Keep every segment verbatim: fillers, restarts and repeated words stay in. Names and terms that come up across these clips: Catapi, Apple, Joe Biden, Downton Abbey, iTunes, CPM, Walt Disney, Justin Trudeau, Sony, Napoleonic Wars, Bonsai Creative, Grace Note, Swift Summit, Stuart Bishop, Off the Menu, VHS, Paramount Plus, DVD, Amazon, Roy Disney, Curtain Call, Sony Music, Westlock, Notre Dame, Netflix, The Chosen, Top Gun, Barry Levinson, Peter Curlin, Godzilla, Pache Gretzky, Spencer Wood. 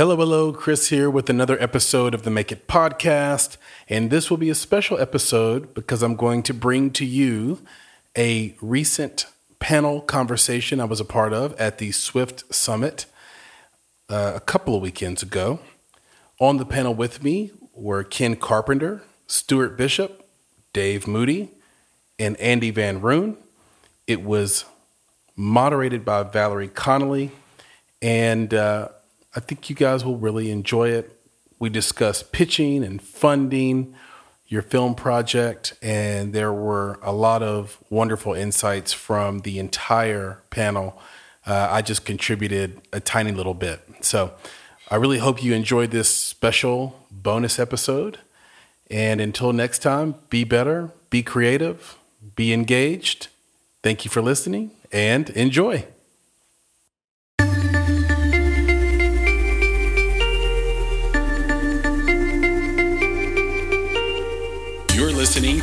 Hello, hello, Chris here with another episode of the Make It Podcast, and this will be a special episode because I'm going to bring to you a recent panel conversation I was a part of at the Swift Summit uh, a couple of weekends ago. On the panel with me were Ken Carpenter, Stuart Bishop, Dave Moody, and Andy Van Roon. It was moderated by Valerie Connolly, and uh, I think you guys will really enjoy it. We discussed pitching and funding your film project, and there were a lot of wonderful insights from the entire panel. Uh, I just contributed a tiny little bit. So I really hope you enjoyed this special bonus episode. And until next time, be better, be creative, be engaged. Thank you for listening and enjoy. You're listening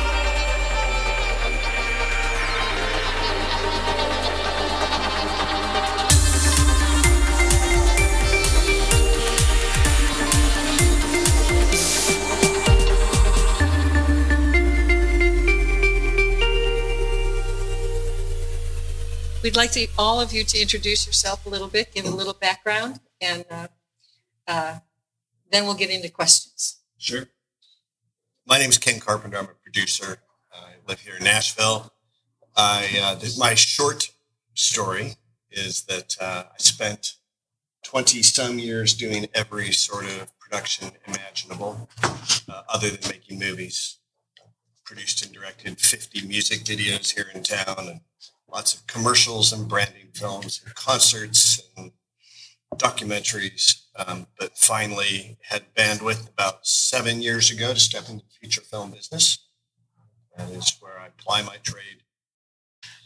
We'd like to all of you to introduce yourself a little bit, give a little background, and uh, uh, then we'll get into questions. Sure. My name is Ken Carpenter. I'm a producer. Uh, I live here in Nashville. I uh, this, my short story is that uh, I spent twenty some years doing every sort of production imaginable, uh, other than making movies. Produced and directed fifty music videos here in town, and lots of commercials and branding films and concerts and documentaries. Um, but finally had bandwidth about seven years ago to step into the feature film business. That is where I ply my trade.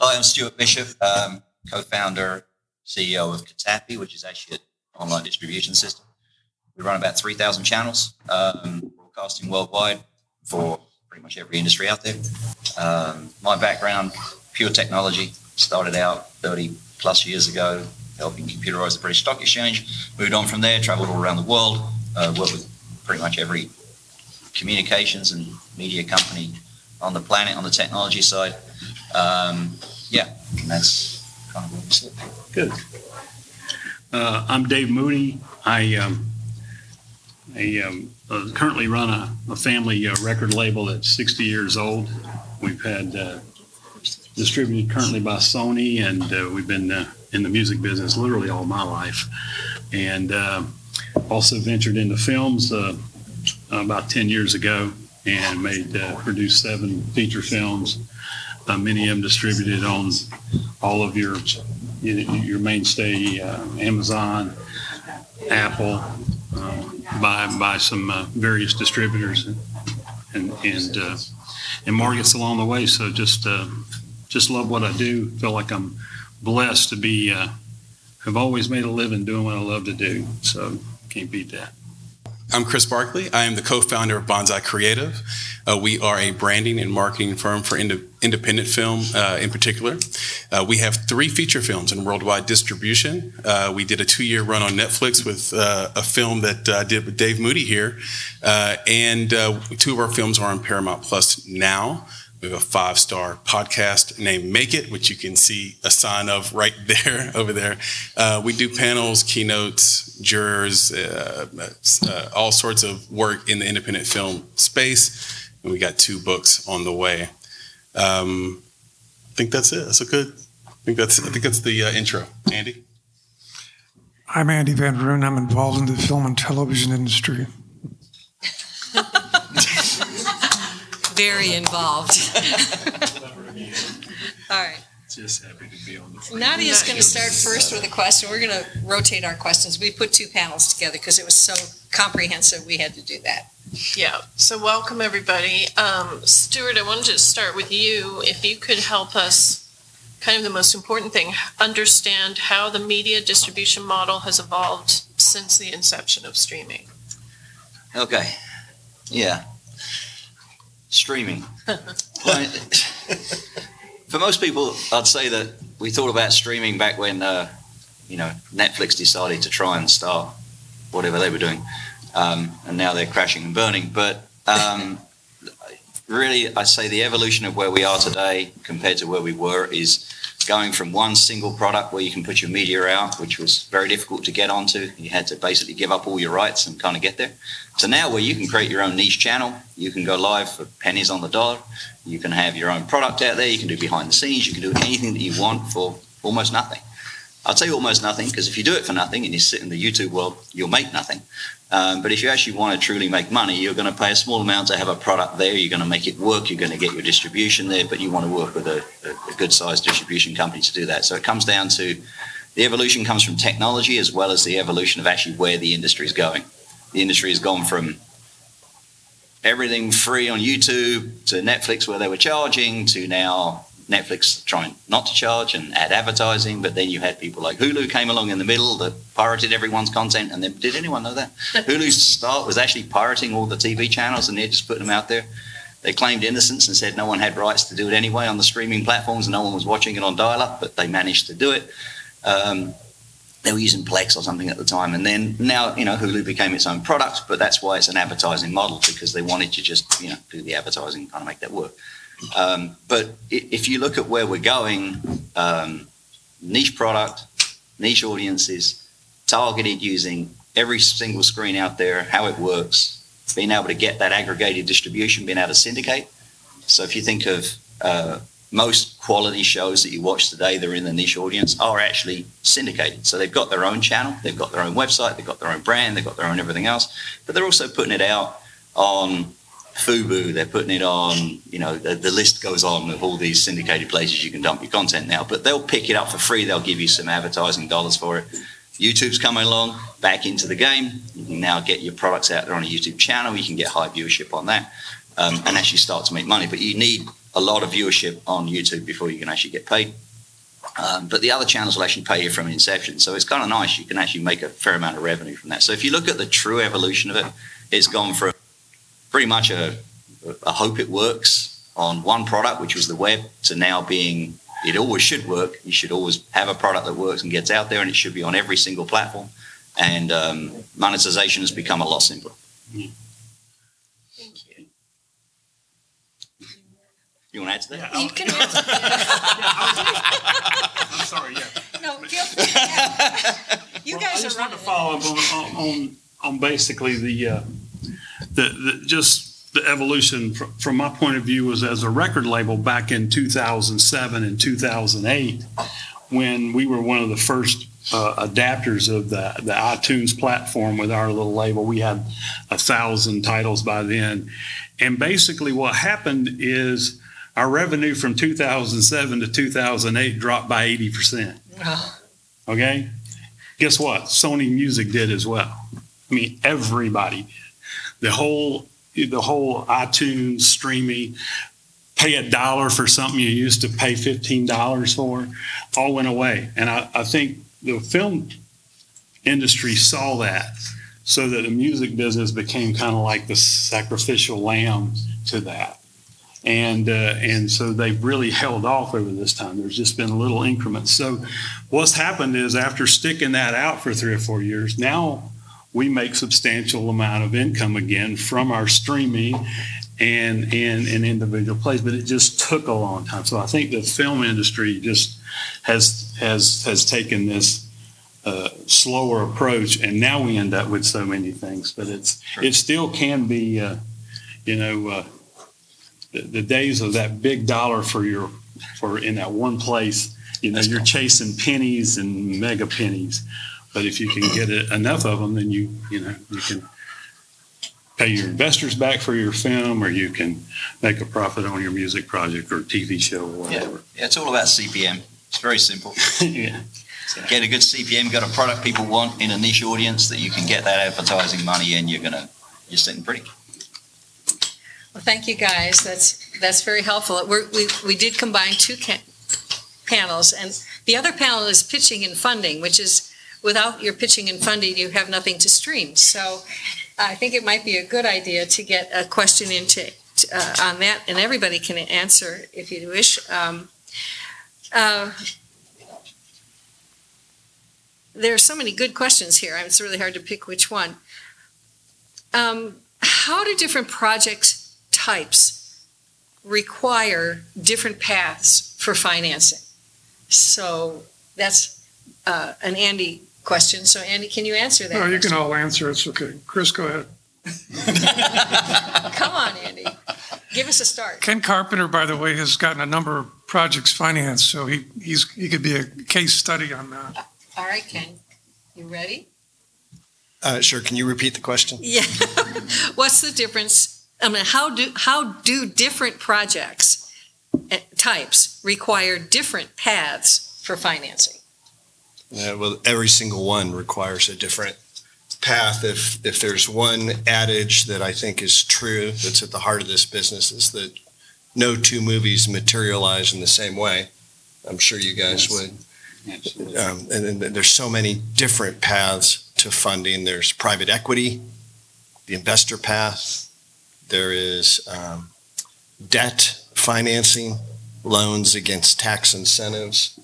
Hi, I'm Stuart Bishop, um, co-founder, C E O of Catapi, which is actually an online distribution system. We run about three thousand channels, um, broadcasting worldwide for pretty much every industry out there. Um, my background, pure technology, started out thirty plus years ago, helping computerize the British Stock Exchange, moved on from there, traveled all around the world, uh, worked with pretty much every communications and media company on the planet, on the technology side. Um, yeah, and that's kind of what we said. Good. Uh, I'm Dave Moody. I, um, I um, uh, currently run a, a family uh, record label that's sixty years old. We've had... Uh, distributed currently by Sony, and uh, we've been uh, in the music business literally all my life, and uh, also ventured into films uh, about ten years ago and made uh, produced seven feature films, uh, many of them distributed on all of your your mainstay uh, Amazon, Apple, uh, by by some uh, various distributors and and and, uh, and markets along the way. So just uh, Just love what I do. Feel like I'm blessed to be, uh, I've always made a living doing what I love to do. So can't beat that. I'm Chris Barkley. I am the co-founder of Bonsai Creative. Uh, we are a branding and marketing firm for ind- independent film uh, in particular. Uh, we have three feature films in worldwide distribution. Uh, we did a two-year run on Netflix with uh, a film that I uh, did with Dave Moody here. Uh, and uh, two of our films are on Paramount Plus now. We have a five-star podcast named Make It, which you can see a sign of right there, over there. Uh, we do panels, keynotes, jurors, uh, uh, all sorts of work in the independent film space. And we got two books on the way. Um, I think that's it. That's a good. I think that's. I think that's the uh, intro. Andy. I'm Andy Van Roon. I'm involved in the film and television industry. Very involved. All right. Just happy to be on the plane. Nadia's going to start first with a question. We're going to rotate our questions. We put two panels together because it was so comprehensive we had to do that. Yeah. So welcome, everybody. Um, Stuart, I wanted to start with you. If you could help us, kind of the most important thing, understand how the media distribution model has evolved since the inception of streaming. Okay. Yeah. Streaming. Well, for most people, I'd say that we thought about streaming back when, uh, you know, Netflix decided to try and start whatever they were doing. Um, and now they're crashing and burning. But um, really, I'd say the evolution of where we are today compared to where we were is going from one single product where you can put your media out, which was very difficult to get onto. You had to basically give up all your rights and kind of get there. So now where you can create your own niche channel, you can go live for pennies on the dollar, you can have your own product out there, you can do behind the scenes, you can do anything that you want for almost nothing. I'll tell you almost nothing, because if you do it for nothing and you sit in the YouTube world, you'll make nothing. Um, but if you actually want to truly make money, you're going to pay a small amount to have a product there. You're going to make it work. You're going to get your distribution there, but you want to work with a, a, a good-sized distribution company to do that. So it comes down to the evolution comes from technology as well as the evolution of actually where the industry is going. The industry has gone from everything free on YouTube to Netflix where they were charging to now Netflix trying not to charge and add advertising, but then you had people like Hulu came along in the middle that pirated everyone's content. And then did anyone know that? Hulu's start was actually pirating all the T V channels and they're just putting them out there. They claimed innocence and said no one had rights to do it anyway on the streaming platforms and no one was watching it on dial-up, but they managed to do it. Um, they were using Plex or something at the time. And then now, you know, Hulu became its own product, but that's why it's an advertising model, because they wanted to just, you know, do the advertising and kind of make that work. Um, but if you look at where we're going, um, niche product, niche audiences, targeted using every single screen out there, how it works, being able to get that aggregated distribution, being able to syndicate. So if you think of uh, most quality shows that you watch today, they're in the niche audience, are actually syndicated. So they've got their own channel, they've got their own website, they've got their own brand, they've got their own everything else, but they're also putting it out on Fubu, they're putting it on, you know, the, the list goes on of all these syndicated places you can dump your content now, but they'll pick it up for free. They'll give you some advertising dollars for it. YouTube's coming along, back into the game. You can now get your products out there on a YouTube channel. You can get high viewership on that um, and actually start to make money. But you need a lot of viewership on YouTube before you can actually get paid. Um, but the other channels will actually pay you from inception. So it's kind of nice. You can actually make a fair amount of revenue from that. So if you look at the true evolution of it, it's gone from pretty much a, a hope it works on one product, which was the web, to now being it always should work. You should always have a product that works and gets out there, and it should be on every single platform. And um, monetization has become a lot simpler. Thank you. You want to add to that? Yeah, you can add to that. I'm sorry, yeah. No, feel free. Yeah. You well, guys I just are want to follow up on, on, on basically the... Uh, The, the, just the evolution fr- from my point of view was as a record label back in two thousand seven and two thousand eight when we were one of the first uh, adapters of the, the iTunes platform with our little label. We had a thousand titles by then. And basically what happened is our revenue from two thousand seven to two thousand eight dropped by eighty percent. Oh. Okay? Guess what? Sony Music did as well. I mean, everybody did. The whole the whole iTunes streaming, pay a dollar for something you used to pay fifteen dollars for, all went away. And I, I think the film industry saw that, so that the music business became kind of like the sacrificial lamb to that. And uh, and so they've really held off over this time. There's just been little increments. So what's happened is after sticking that out for three or four years, now we make substantial amount of income again from our streaming and and, and individual plays, but it just took a long time. So I think the film industry just has has has taken this uh, slower approach, and now we end up with so many things. But it's sure. It still can be, uh, you know, uh, the, the days of that big dollar for your for in that one place. You know, That's you're cool. chasing pennies and mega pennies. But if you can get it, enough of them, then you you know you can pay your investors back for your film, or you can make a profit on your music project or T V show or whatever. Yeah, yeah it's all about C P M. It's very simple. yeah. So get a good C P M, got a product people want in a niche audience that you can get that advertising money in. You're gonna you're sitting pretty. Well, thank you guys. That's that's very helpful. We're, we we did combine two ca- panels, and the other panel is pitching and funding, which is. without your pitching and funding, you have nothing to stream. So I think it might be a good idea to get a question into uh, on that, and everybody can answer if you wish. Um, uh, there are so many good questions here. It's really hard to pick which one. Um, how do different project types require different paths for financing? So that's uh, an Andy question. So Andy, can you answer that? No, you question? Can all answer. It's okay. Chris, go ahead. Come on, Andy. Give us a start. Ken Carpenter, by the way, has gotten a number of projects financed, so he he's he could be a case study on that. All right, Ken. You ready? Uh, sure. Can you repeat the question? Yeah. What's the difference? I mean, how do how do different projects types require different paths for financing? Yeah, well, every single one requires a different path. If if there's one adage that I think is true that's at the heart of this business, is that no two movies materialize in the same way. I'm sure you guys yes. would. Absolutely. Um, and then there's so many different paths to funding. There's private equity, the investor path. There is um, debt financing, loans against tax incentives,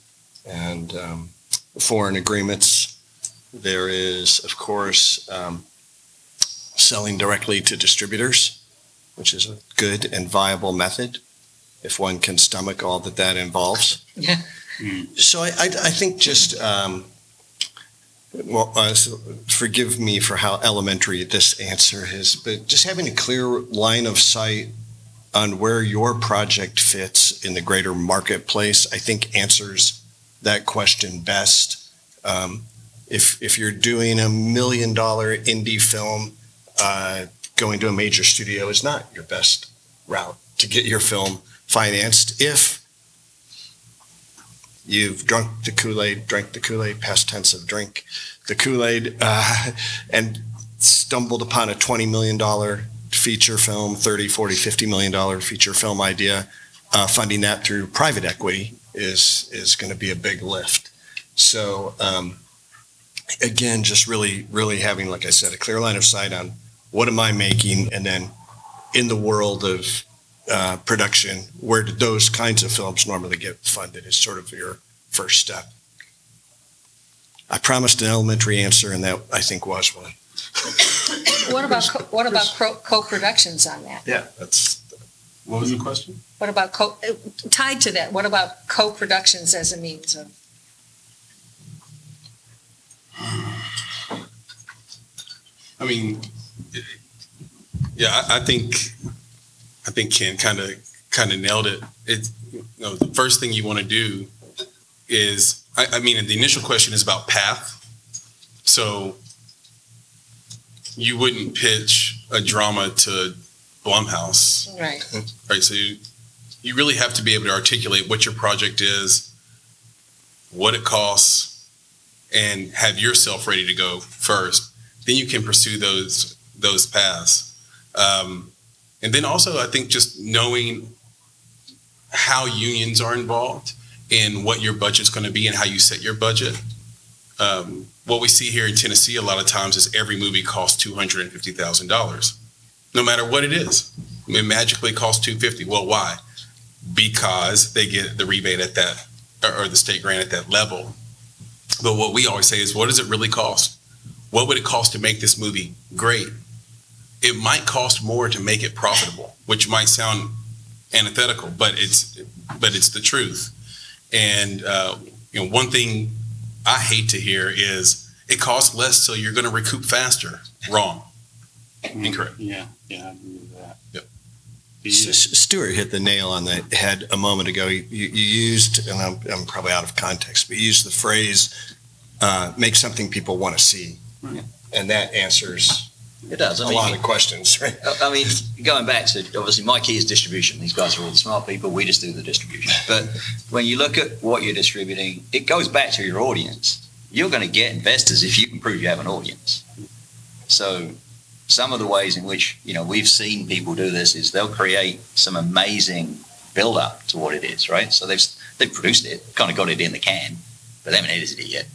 and um, foreign agreements. There is, of course, um, selling directly to distributors, which is a good and viable method if one can stomach all that that involves. Yeah. Mm. So I, I, I think just, um, well, uh, so forgive me for how elementary this answer is, but just having a clear line of sight on where your project fits in the greater marketplace, I think answers that question best. Um, if if you're doing a million dollar indie film, uh, going to a major studio is not your best route to get your film financed. If you've drunk the Kool-Aid, drank the Kool-Aid, past tense of drink, the Kool-Aid, uh, and stumbled upon a twenty million dollars feature film, thirty, forty, fifty million dollars feature film idea, uh, funding that through private equity is is going to be a big lift. So um, again, just really, really having, like I said, a clear line of sight on what am I making, and then in the world of uh, production, where do those kinds of films normally get funded is sort of your first step. I promised an elementary answer, and that I think was one. What about co- what about co- co-productions on that? Yeah, that's what was the question. What about co- tied to that? What about co-productions as a means of? I mean, yeah, I, I think I think Ken kind of kind of nailed it. It's, you know, the first thing you want to do is, I, I mean, the initial question is about path, so. You wouldn't pitch a drama to Blumhouse. Right. Right. So you, you really have to be able to articulate what your project is, what it costs, and have yourself ready to go first. Then you can pursue those those paths. Um, and then also, I think just knowing how unions are involved and what your budget's going to be and how you set your budget. Um, what we see here in Tennessee a lot of times is every movie costs two hundred fifty thousand dollars, no matter what it is. It magically costs two hundred fifty thousand dollars. Well, why? Because they get the rebate at that, or the state grant at that level. But what we always say is, what does it really cost? What would it cost to make this movie great? It might cost more to make it profitable, which might sound antithetical, but it's but it's the truth. And uh, you know, one thing I hate to hear is it costs less, so you're going to recoup faster. Wrong. Incorrect. Yeah, yeah, I agree with that. Yep. So, Stuart hit the nail on the head a moment ago. You, you used, and I'm, I'm probably out of context, but you used the phrase, uh, make something people want to see. Right. And that answers it does. I a mean, lot of questions. Right? I mean, going back to, obviously, my key is distribution. These guys are all the smart people. We just do the distribution. But when you look at what you're distributing, it goes back to your audience. You're going to get investors if you can prove you have an audience. So some of the ways in which, you know, we've seen people do this is they'll create some amazing build-up to what it is, right? So they've, they've produced it, kind of got it in the can, but they haven't edited it yet.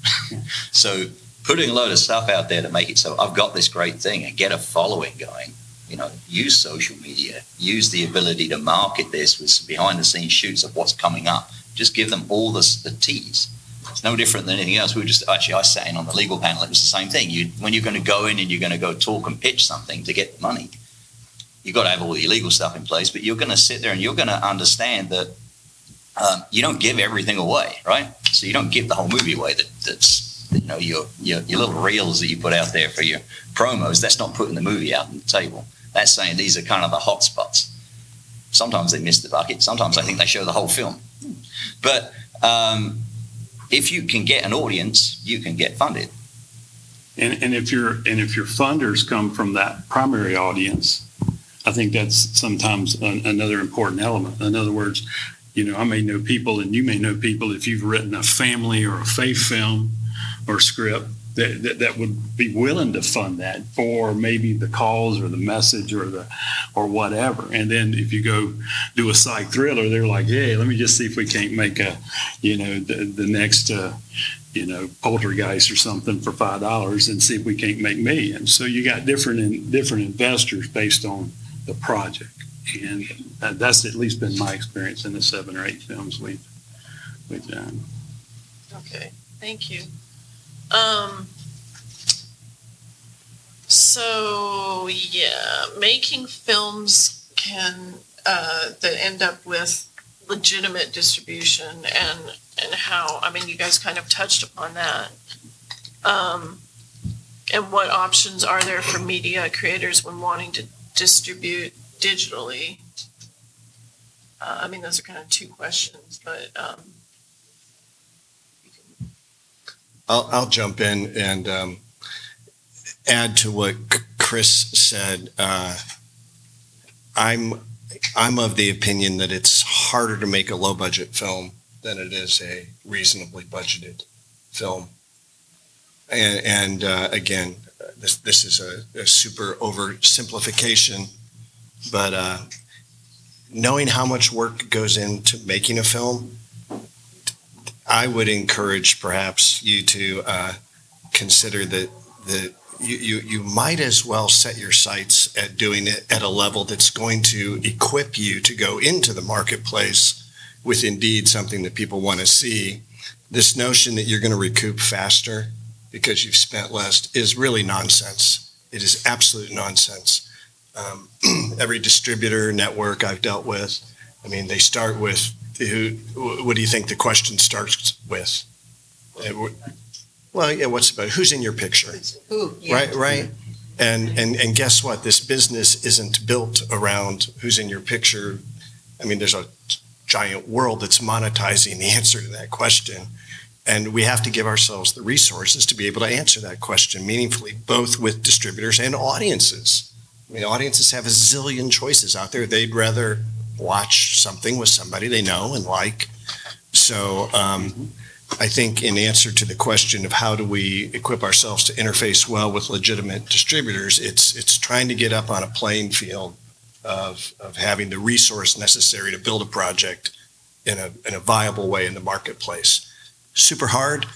So putting a load of stuff out there to make it so I've got this great thing and get a following going. You know, use social media, use the ability to market this with behind-the-scenes shoots of what's coming up. Just give them all the, the tease. It's no different than anything else. We were just actually, I sat in on the legal panel. It was the same thing. You, when you're going to go in and you're going to go talk and pitch something to get money, you've got to have all your legal stuff in place. But you're going to sit there and you're going to understand that um, you don't give everything away, right? So you don't give the whole movie away. That, that's you know your, your your little reels that you put out there for your promos. That's not putting the movie out on the table. That's saying these are kind of the hot spots. Sometimes they miss the bucket. Sometimes I think they show the whole film. But um, if you can get an audience, you can get funded. And, and if your and if your funders come from that primary audience, I think that's sometimes an, another important element. In other words, you know, I may know people and you may know people. If you've written a family or a faith film or script that, that, that would be willing to fund that for maybe the cause or the message or the or whatever. And then if you go do a psych thriller, they're like, hey, let me just see if we can't make a, you know, the, the next, uh, you know, Poltergeist or something for five dollars and see if we can't make millions. So you got different in, different investors based on the project, and that's at least been my experience in the seven or eight films we've we've done. Okay, thank you. Um, so yeah, making films can uh, that end up with legitimate distribution, and and how I mean, you guys kind of touched upon that. Um, and what options are there for media creators when wanting to distribute digitally? Uh, I mean, those are kind of two questions, but um, you can... I'll I'll jump in and um, add to what Chris said. Uh, I'm I'm of the opinion that it's harder to make a low budget film than it is a reasonably budgeted film, and, and uh, again. This this is a, a super oversimplification, but uh, knowing how much work goes into making a film, I would encourage perhaps you to uh, consider that that you, you you might as well set your sights at doing it at a level that's going to equip you to go into the marketplace with indeed something that people want to see. This notion that you're going to recoup faster because you've spent less is really nonsense. It is absolute nonsense. Um, every distributor network I've dealt with, I mean, they start with, who, what do you think the question starts with? Well, yeah, what's about who's in your picture? Who, yeah. Right, right. And, and and guess what? This business isn't built around who's in your picture. I mean, there's a giant world that's monetizing the answer to that question. And we have to give ourselves the resources to be able to answer that question meaningfully, both with distributors and audiences. I mean, audiences have a zillion choices out there. They'd rather watch something with somebody they know and like. So um, I think in answer to the question of how do we equip ourselves to interface well with legitimate distributors, it's it's trying to get up on a playing field of, of having the resource necessary to build a project in a in a viable way in the marketplace. Super hard,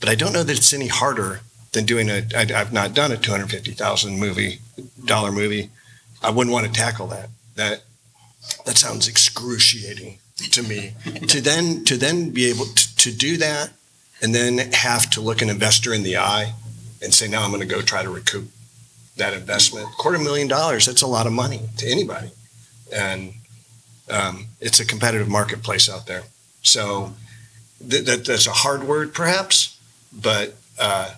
but I don't know that it's any harder than doing a, I, I've not done a two hundred fifty thousand dollars movie, dollar movie. I wouldn't want to tackle that. That that sounds excruciating to me. to then to then be able to, to do that and then have to look an investor in the eye and say, now I'm going to go try to recoup that investment. Quarter million dollars, that's a lot of money to anybody. And um, it's a competitive marketplace out there. So... That, that, that's a hard word, perhaps, but uh,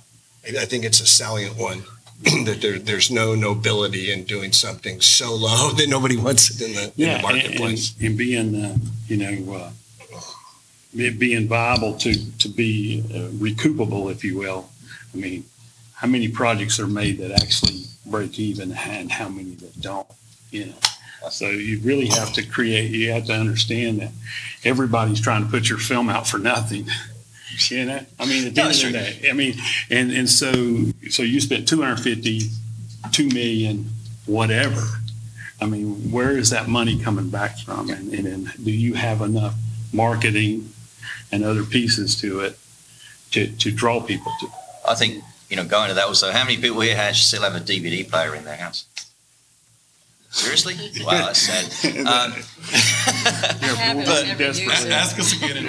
I think it's a salient one. that there, there's no nobility in doing something so low that nobody wants it in the, yeah, in the marketplace. And, and, and being, uh, you know, uh, being viable to to be uh, recoupable, if you will. I mean, how many projects are made that actually break even, and how many that don't? You know. So you really have to create, you have to understand that everybody's trying to put your film out for nothing. You know, I mean, at the no, end of the day, I mean, and, and so, so you spent two hundred fifty, two million, whatever. I mean, where is that money coming back from? And, and, and do you have enough marketing and other pieces to it to, to draw people to? I think you know, go into that. Also, how many people here has, still have a D V D player in their house? Seriously? Wow, that's sad. Um, yeah, but ask us again.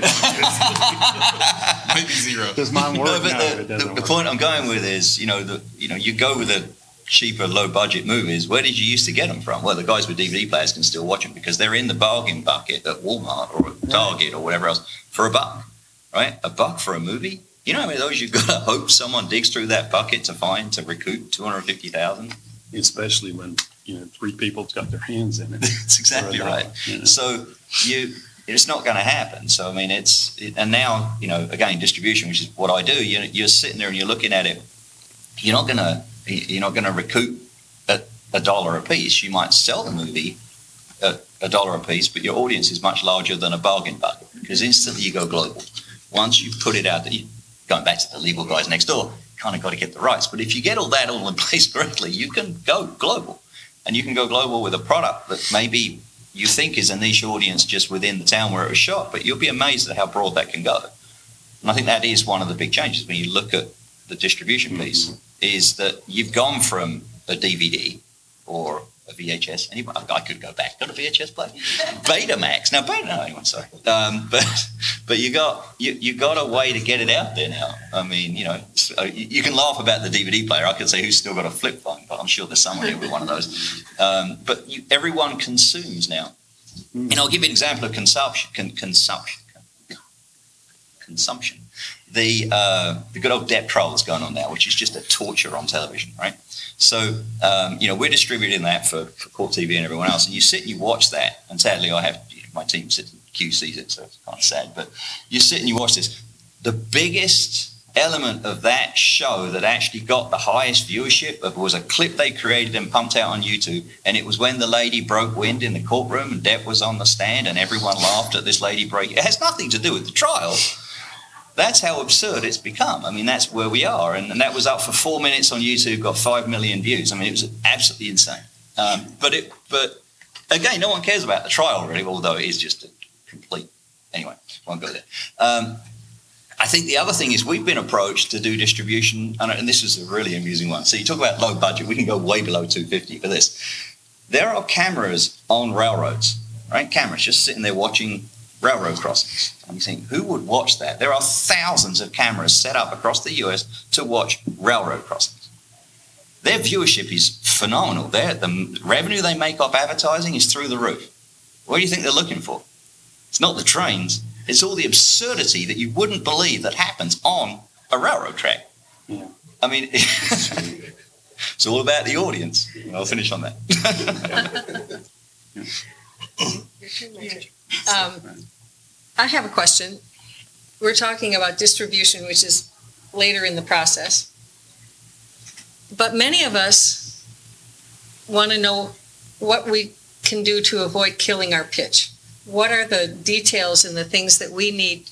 Might be zero. Does mine work? No, but no, the, it doesn't the, work. The point I'm going with is, you know, the you know, you go with the cheaper, low-budget movies. Where did you used to get them from? Well, the guys with D V D players can still watch them because they're in the bargain bucket at Walmart or at Target or whatever else for a buck, right? A buck for a movie. You know how many of those you've got to hope someone digs through that bucket to find to recoup two hundred fifty thousand. Especially when, you know, three people's got their hands in it. That's exactly right. You know? So you, it's not going to happen. So I mean, it's it, and now you know again distribution, which is what I do. You, you're sitting there and you're looking at it. You're not gonna you're not gonna recoup a, a dollar a piece. You might sell the movie at a dollar a piece, but your audience is much larger than a bargain bucket because instantly you go global. Once you put it out there, going back to the legal guys next door, kind of got to get the rights. But if you get all that all in place correctly, you can go global. And you can go global with a product that maybe you think is a niche audience just within the town where it was shot, but you'll be amazed at how broad that can go. And I think that is one of the big changes when you look at the distribution piece, is that you've gone from a D V D or a V H S. Anyway, I could go back. Got a V H S player, Betamax. Now, Beta, no, anyone, sorry. Um, but but you got you you got a way to get it out there now. I mean, you know, so you, you can laugh about the D V D player. I could say who's still got a flip phone, but I'm sure there's someone here with one of those. Um, but you, everyone consumes now. And I'll give you an example of consumption. Con, consumption. Consumption. The uh, the good old debt troll that's going on now, which is just a torture on television, right? So, um, you know, we're distributing that for, for Court T V and everyone else. And you sit and you watch that. And sadly, I have, you know, my team sits and Q Cs it, so it's kind of sad. But you sit and you watch this. The biggest element of that show that actually got the highest viewership of was a clip they created and pumped out on YouTube. And it was when the lady broke wind in the courtroom and Deb was on the stand and everyone laughed at this lady breaking. It has nothing to do with the trial. That's how absurd it's become. I mean, that's where we are. And, and that was up for four minutes on YouTube, got five million views. I mean, it was absolutely insane. Um, but, it, but again, no one cares about the trial, really, although it is just a complete... Anyway, won't go there. Um, I think the other thing is we've been approached to do distribution, and, and this is a really amusing one. So you talk about low budget. We can go way below two hundred fifty for this. There are cameras on railroads, right? Cameras just sitting there watching railroad crossings. And you think, who would watch that? There are thousands of cameras set up across the U S to watch railroad crossings. Their viewership is phenomenal. Their, the revenue they make off advertising is through the roof. What do you think they're looking for? It's not the trains. It's all the absurdity that you wouldn't believe that happens on a railroad track. Yeah. I mean, it's all about the audience. I'll finish on that. Um, I have a question. We're talking about distribution, which is later in the process. But many of us want to know what we can do to avoid killing our pitch. What are the details and the things that we need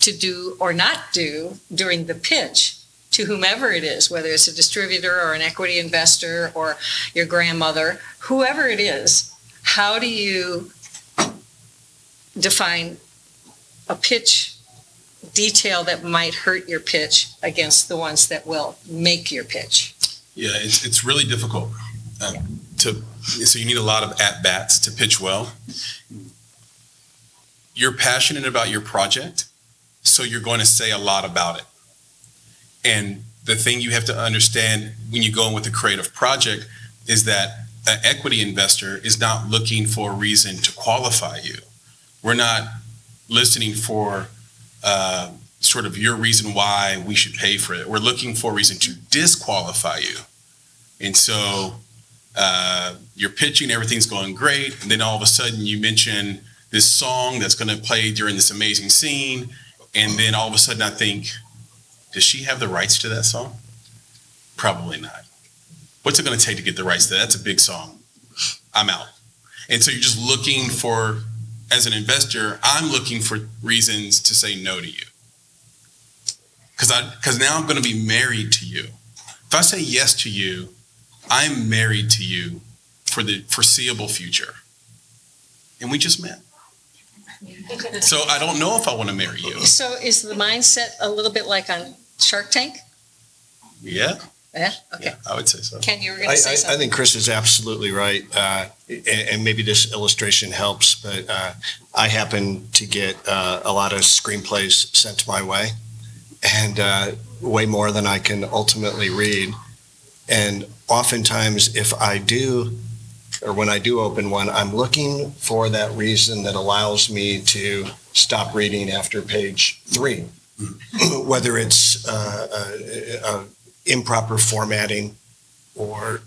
to do or not do during the pitch to whomever it is, whether it's a distributor or an equity investor or your grandmother, whoever it is? How do you define a pitch detail that might hurt your pitch against the ones that will make your pitch? Yeah, it's it's really difficult. Um, yeah. to So you need a lot of at-bats to pitch well. You're passionate about your project, so you're going to say a lot about it. And the thing you have to understand when you go in with a creative project is that an equity investor is not looking for a reason to qualify you. We're not listening for uh, sort of your reason why we should pay for it. We're looking for a reason to disqualify you. And so uh, you're pitching, everything's going great. And then all of a sudden you mention this song that's going to play during this amazing scene. And then all of a sudden I think, does she have the rights to that song? Probably not. What's it going to take to get the rights to that? That's a big song. I'm out. And so you're just looking for... As an investor, I'm looking for reasons to say no to you. Because I, because now I'm going to be married to you. If I say yes to you, I'm married to you for the foreseeable future. And we just met. So I don't know if I want to marry you. So is the mindset a little bit like on Shark Tank? Yeah. Yeah. Okay. Yeah, I would say so. Ken, you were going to say I, something. I think Chris is absolutely right, uh, and, and maybe this illustration helps. But uh, I happen to get uh, a lot of screenplays sent my way, and uh, way more than I can ultimately read. And oftentimes, if I do, or when I do open one, I'm looking for that reason that allows me to stop reading after page three, whether it's uh, a, a improper formatting or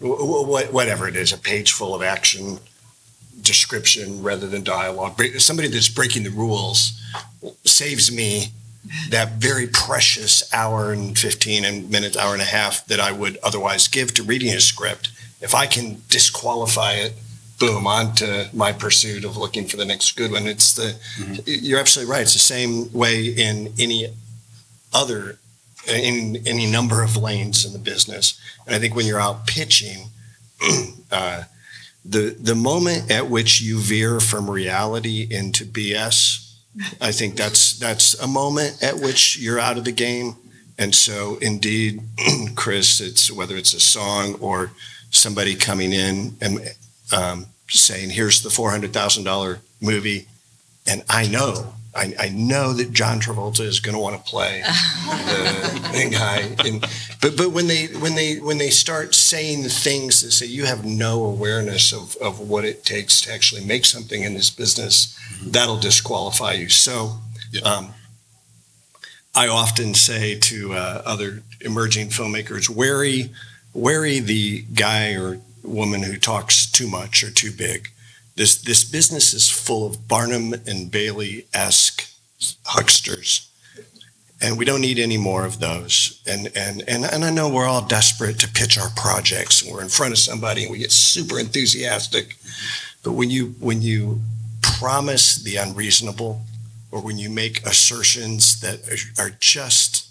whatever it is, a page full of action description rather than dialogue. Somebody that's breaking the rules saves me that very precious hour and fifteen minutes, hour and a half that I would otherwise give to reading a script. If I can disqualify it, boom, on to my pursuit of looking for the next good one. It's the, mm-hmm. You're absolutely right. It's the same way in any other, in any number of lanes in the business. And I think when you're out pitching, uh, the the moment at which you veer from reality into B S, I think that's that's a moment at which you're out of the game. And so, indeed, Chris, it's whether it's a song or somebody coming in and um, saying, here's the four hundred thousand dollars movie, and I know, I, I know that John Travolta is going to want to play the guy. And, but but when they when they when they start saying the things that say you have no awareness of, of what it takes to actually make something in this business, mm-hmm. that'll disqualify you. So yeah. um, I often say to uh, other emerging filmmakers, wary. Wary the guy or woman who talks too much or too big. This this business is full of Barnum and Bailey-esque hucksters, and we don't need any more of those. And and and and I know we're all desperate to pitch our projects, and we're in front of somebody, and we get super enthusiastic. But when you when you promise the unreasonable, or when you make assertions that are just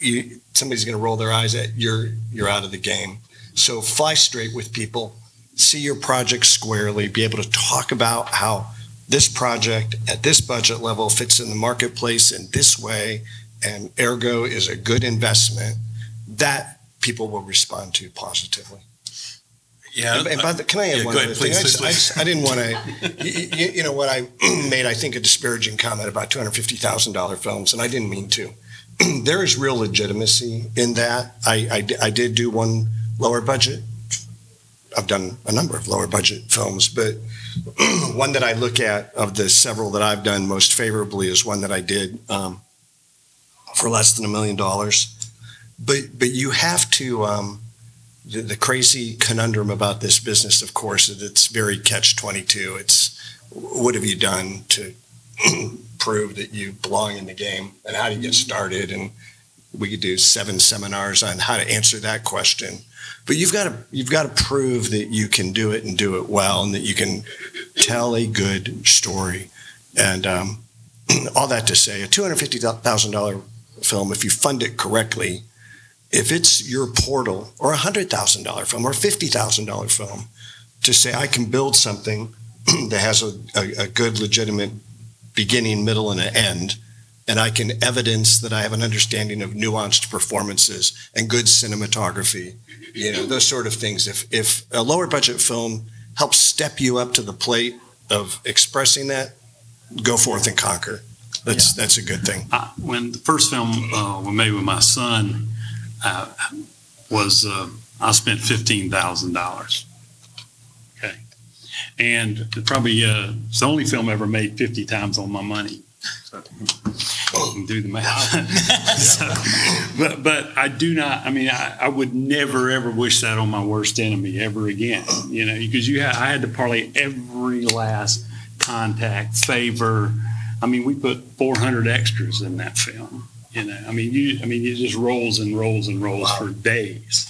You, somebody's going to roll their eyes at you're you're out of the game. So fly straight with people, see your project squarely, be able to talk about how this project at this budget level fits in the marketplace in this way, and ergo is a good investment. That people will respond to positively. Yeah. And by the, can I add yeah, one ahead, other please, thing? Please, I, just, please. I, I didn't want to, you, you know, what I made, I think, a disparaging comment about two hundred fifty thousand dollars films, and I didn't mean to. There is real legitimacy in that. I, I, I did do one lower budget. I've done a number of lower budget films, but one that I look at of the several that I've done most favorably is one that I did um, for less than a million dollars. But but you have to, um, the, the crazy conundrum about this business, of course, is it's very catch twenty-two. It's what have you done to prove that you belong in the game and how to get started. And we could do seven seminars on how to answer that question. But you've got to you've got to prove that you can do it and do it well and that you can tell a good story. And um, all that to say, a two hundred fifty thousand dollars film, if you fund it correctly, if it's your portal or a one hundred thousand dollars film or fifty thousand dollars film to say, I can build something that has a, a, a good, legitimate beginning, middle, and an end, and I can evidence that I have an understanding of nuanced performances and good cinematography, you know, those sort of things. If if a lower budget film helps step you up to the plate of expressing that, go forth and conquer. That's yeah. that's a good thing. I, when the first film uh, we made with my son uh, was, uh, I spent fifteen thousand dollars. And probably uh, it's the only film I ever made fifty times on my money. So you can do the math. so, but but I do not. I mean, I, I would never ever wish that on my worst enemy ever again. You know, because you ha- I had to parlay every last contact favor. I mean, we put four hundred extras in that film. You know, I mean, you. I mean, it just rolls and rolls and rolls wow. for days.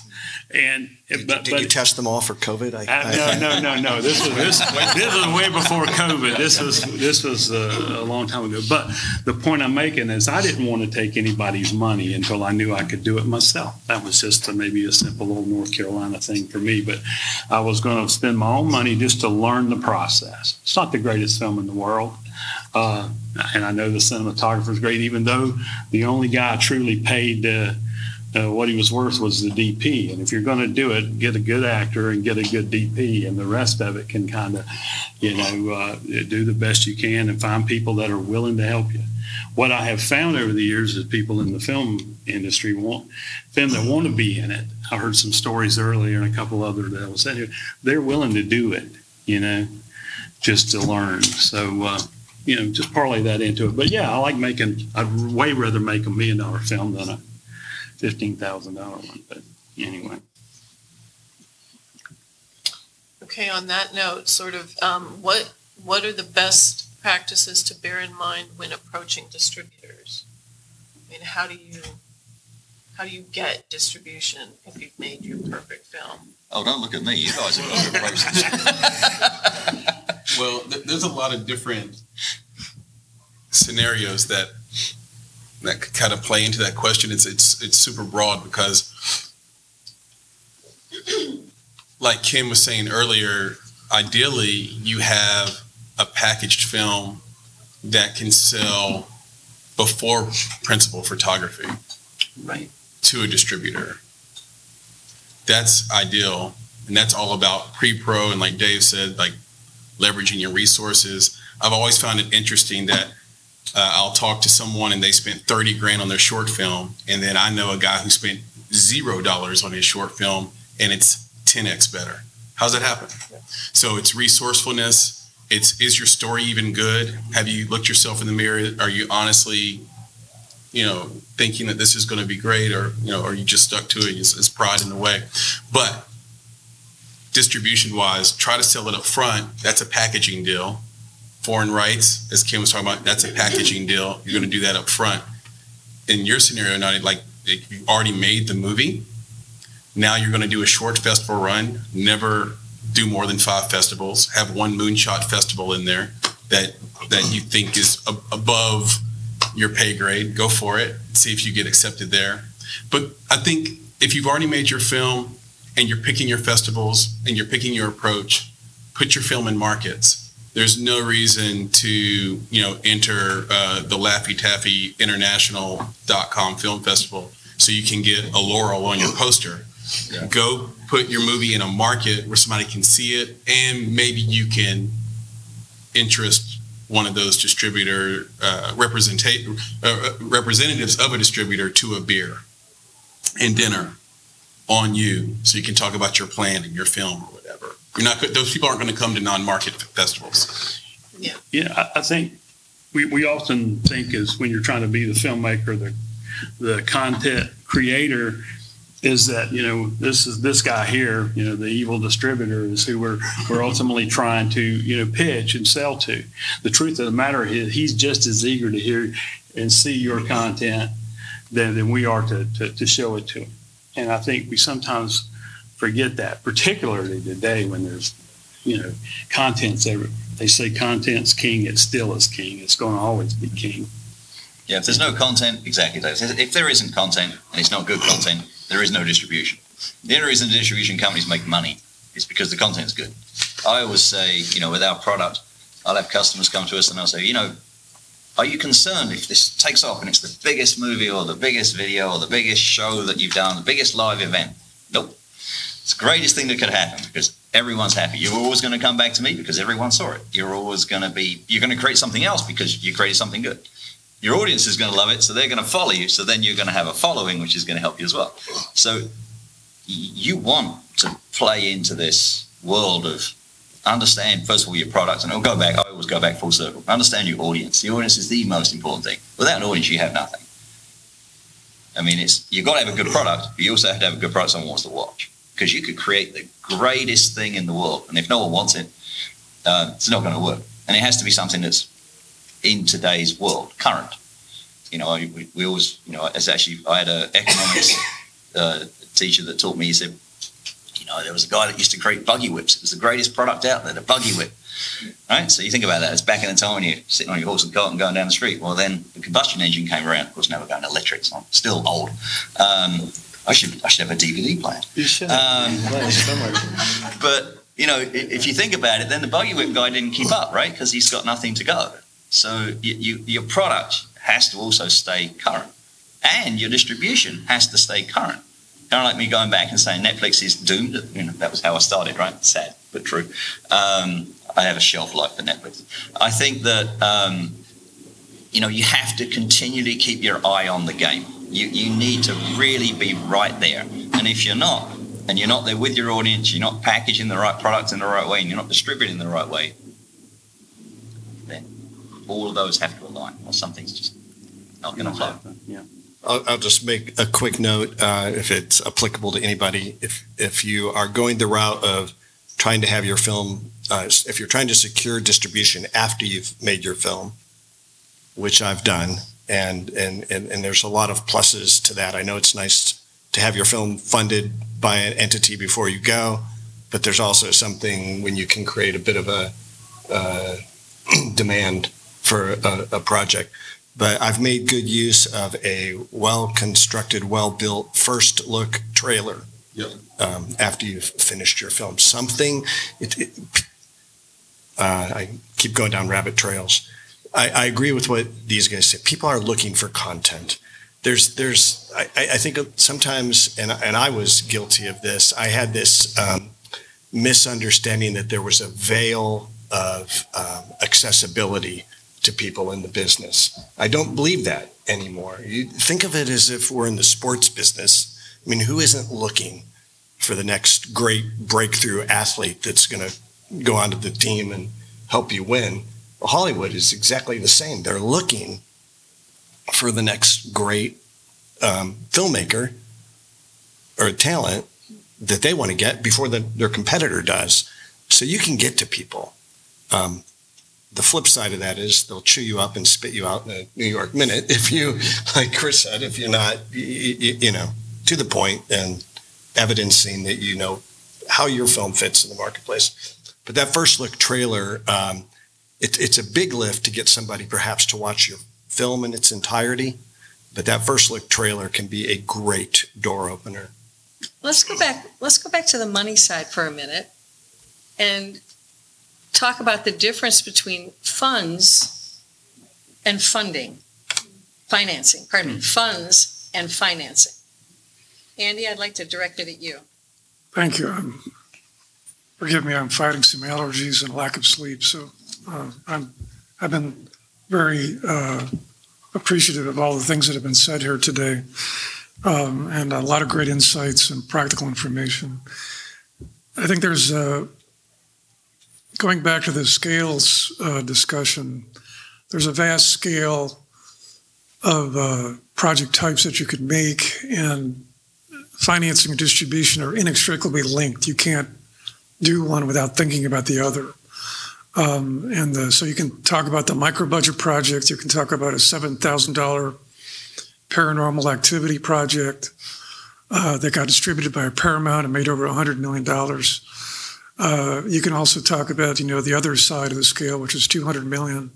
And did, but, did but, you test them all for COVID? I, I, I, no, no, no, no. This was this, this was way before COVID. This was this was a, a long time ago. But the point I'm making is, I didn't want to take anybody's money until I knew I could do it myself. That was just a, maybe a simple old North Carolina thing for me. But I was going to spend my own money just to learn the process. It's not the greatest film in the world. Uh, and I know the cinematographer is great, even though the only guy I truly paid uh, uh, what he was worth was the D P. And if you're going to do it, get a good actor and get a good D P, and the rest of it can kind of, you know, uh, do the best you can and find people that are willing to help you. What I have found over the years is people in the film industry want them that want to be in it. I heard some stories earlier and a couple other that was said here. They're willing to do it, you know, just to learn. So, uh, you know, just parlay that into it. But yeah, I like making, I'd way rather make a million dollar film than a fifteen thousand dollars one. But anyway. Okay, on that note, sort of um, what what are the best practices to bear in mind when approaching distributors? I mean, how do you how do you get distribution if you've made your perfect film? Oh, don't look at me. You guys have got to approach distribution. Well, th- there's a lot of different scenarios that that kind of play into that question. It's it's it's super broad because, like Ken was saying earlier, ideally you have a packaged film that can sell before principal photography, right, to a distributor. That's ideal. And that's all about pre-pro. And like Dave said, like leveraging your resources. I've always found it interesting that uh, I'll talk to someone and they spent thirty grand on their short film. And then I know a guy who spent zero dollars on his short film and it's ten X better. How's that happen? Yeah. So it's resourcefulness. It's, is your story even good? Have you looked yourself in the mirror? Are you honestly, you know, thinking that this is going to be great, or, you know, are you just stuck to it? It's, it's pride in the way. But distribution wise, try to sell it up front. That's a packaging deal. Foreign rights, as Kim was talking about, that's a packaging deal. You're going to do that up front. In your scenario, not like you already made the movie. Now you're going to do a short festival run. Never do more than five festivals, have one moonshot festival in there that that you think is ab- above your pay grade. Go for it. See if you get accepted there. But I think if you've already made your film and you're picking your festivals and you're picking your approach, put your film in markets. There's no reason to, you know, enter uh, the Laffy Taffy International dot com Film Festival so you can get a laurel on your poster. Yeah. Go put your movie in a market where somebody can see it, and maybe you can interest one of those distributor uh, representat- uh, representatives of a distributor to a beer and dinner on you, so you can talk about your plan and your film or whatever. You're not, those people aren't going to come to non-market festivals. Yeah, yeah. I, I think we, we often think is when you're trying to be the filmmaker, the the content creator, is that, you know, this is this guy here, you know, the evil distributor is who we're we're ultimately trying to, you know, pitch and sell to. The truth of the matter is he's just as eager to hear and see your content than, than we are to, to, to show it to him. And I think we sometimes forget that, particularly today when there's, you know, content's everywhere. They say content's king, it still is king. It's going to always be king. Yeah, if there's no content, exactly. If there isn't content and it's not good content, there is no distribution. The only reason distribution companies make money is because the content is good. I always say, you know, with our product, I'll have customers come to us and I'll say, you know, are you concerned if this takes off and it's the biggest movie or the biggest video or the biggest show that you've done, the biggest live event? Nope. It's the greatest thing that could happen because everyone's happy. You're always going to come back to me because everyone saw it. You're always going to be, you're going to create something else because you created something good. Your audience is going to love it, so they're going to follow you. So then you're going to have a following, which is going to help you as well. So you want to play into this world of understand, first of all, your product. And I'll go back. I always go back full circle. Understand your audience. The audience is the most important thing. Without an audience, you have nothing. I mean, it's you've got to have a good product, but you also have to have a good product someone wants to watch. Because you could create the greatest thing in the world, and if no one wants it, uh, it's not going to work. And it has to be something that's in today's world, current. You know, I, we, we always, you know, as actually, I had an economics uh, teacher that taught me, he said, you know, there was a guy that used to create buggy whips. It was the greatest product out there, the buggy whip, right? So you think about that. It's back in the time when you're sitting on your horse and cart and going down the street. Well, then the combustion engine came around. Of course, now we're going electric, so I'm still old. Um, I should I should have a D V D player. You should. Um, but, you know, if you think about it, then the buggy whip guy didn't keep up, right? Because he's got nothing to go. So you, you, your product has to also stay current. and your distribution has to stay current. Kind of like me going back and saying Netflix is doomed. You know, that was how I started, right? Sad, but true. Um, I have a shelf life for Netflix. I think that, um, you know, you have to continually keep your eye on the game. You, you need to really be right there. And if you're not, and you're not there with your audience, you're not packaging the right product in the right way, and you're not distributing the right way, then all of those have to align, or something's just not going to flow. Yeah. I'll, I'll just make a quick note, uh, if it's applicable to anybody. If if you are going the route of trying to have your film, uh, if you're trying to secure distribution after you've made your film, which I've done, and and and, and there's a lot of pluses to that. I know it's nice to have your film funded by an entity before you go, but there's also something when you can create a bit of a uh, demand for a, a project. But I've made good use of a well-constructed, well-built first-look trailer. Yep. Um, after you've finished your film. Something, it, it, uh, I keep going down rabbit trails. I, I agree with what these guys say. People are looking for content. There's, there's. I, I think sometimes, and, and I was guilty of this, I had this um, misunderstanding that there was a veil of um, accessibility to people in the business. I don't believe that anymore. You think of it as if we're in the sports business. I mean, who isn't looking for the next great breakthrough athlete that's going to go onto the team and help you win? Well, Hollywood is exactly the same. They're looking for the next great um, filmmaker or talent that they want to get before the, their competitor does. So you can get to people. Um, The flip side of that is they'll chew you up and spit you out in a New York minute if you, like Chris said, if you're not, you, you, you know, to the point and evidencing that you know how your film fits in the marketplace. But that first look trailer, um, it, it's a big lift to get somebody perhaps to watch your film in its entirety. But that first look trailer can be a great door opener. Let's go back. Let's go back to the money side for a minute, and talk about the difference between funds and funding, financing, pardon me, funds and financing. Andy, I'd like to direct it at you. Thank you. Um, forgive me, I'm fighting some allergies and lack of sleep, so uh, I'm, I've been very uh, appreciative of all the things that have been said here today, um, and a lot of great insights and practical information. I think there's a uh, Going back to the scales uh, discussion, there's a vast scale of uh, project types that you could make, and financing and distribution are inextricably linked. You can't do one without thinking about the other. Um, and the, so you can talk about the micro-budget project. You can talk about a seven thousand dollars paranormal activity project uh, that got distributed by Paramount and made over one hundred million dollars. Uh, you can also talk about, you know, the other side of the scale, which is two hundred million.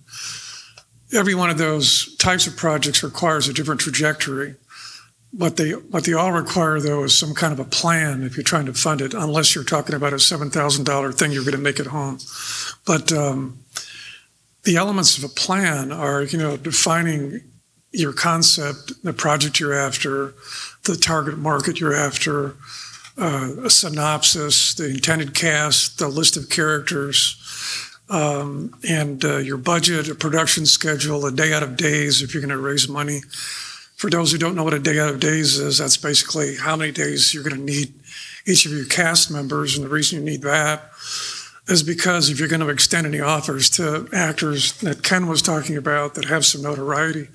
Every one of those types of projects requires a different trajectory. What they, what they all require, though, is some kind of a plan if you're trying to fund it, unless you're talking about a seven thousand dollars thing you're going to make at home. But um, the elements of a plan are, you know, defining your concept, the project you're after, the target market you're after, Uh, a synopsis, the intended cast, the list of characters, um, and uh, your budget, a production schedule, a day out of days if you're going to raise money. For those who don't know what a day out of days is, that's basically how many days you're going to need each of your cast members. And the reason you need that is because if you're going to extend any offers to actors that Ken was talking about that have some notoriety,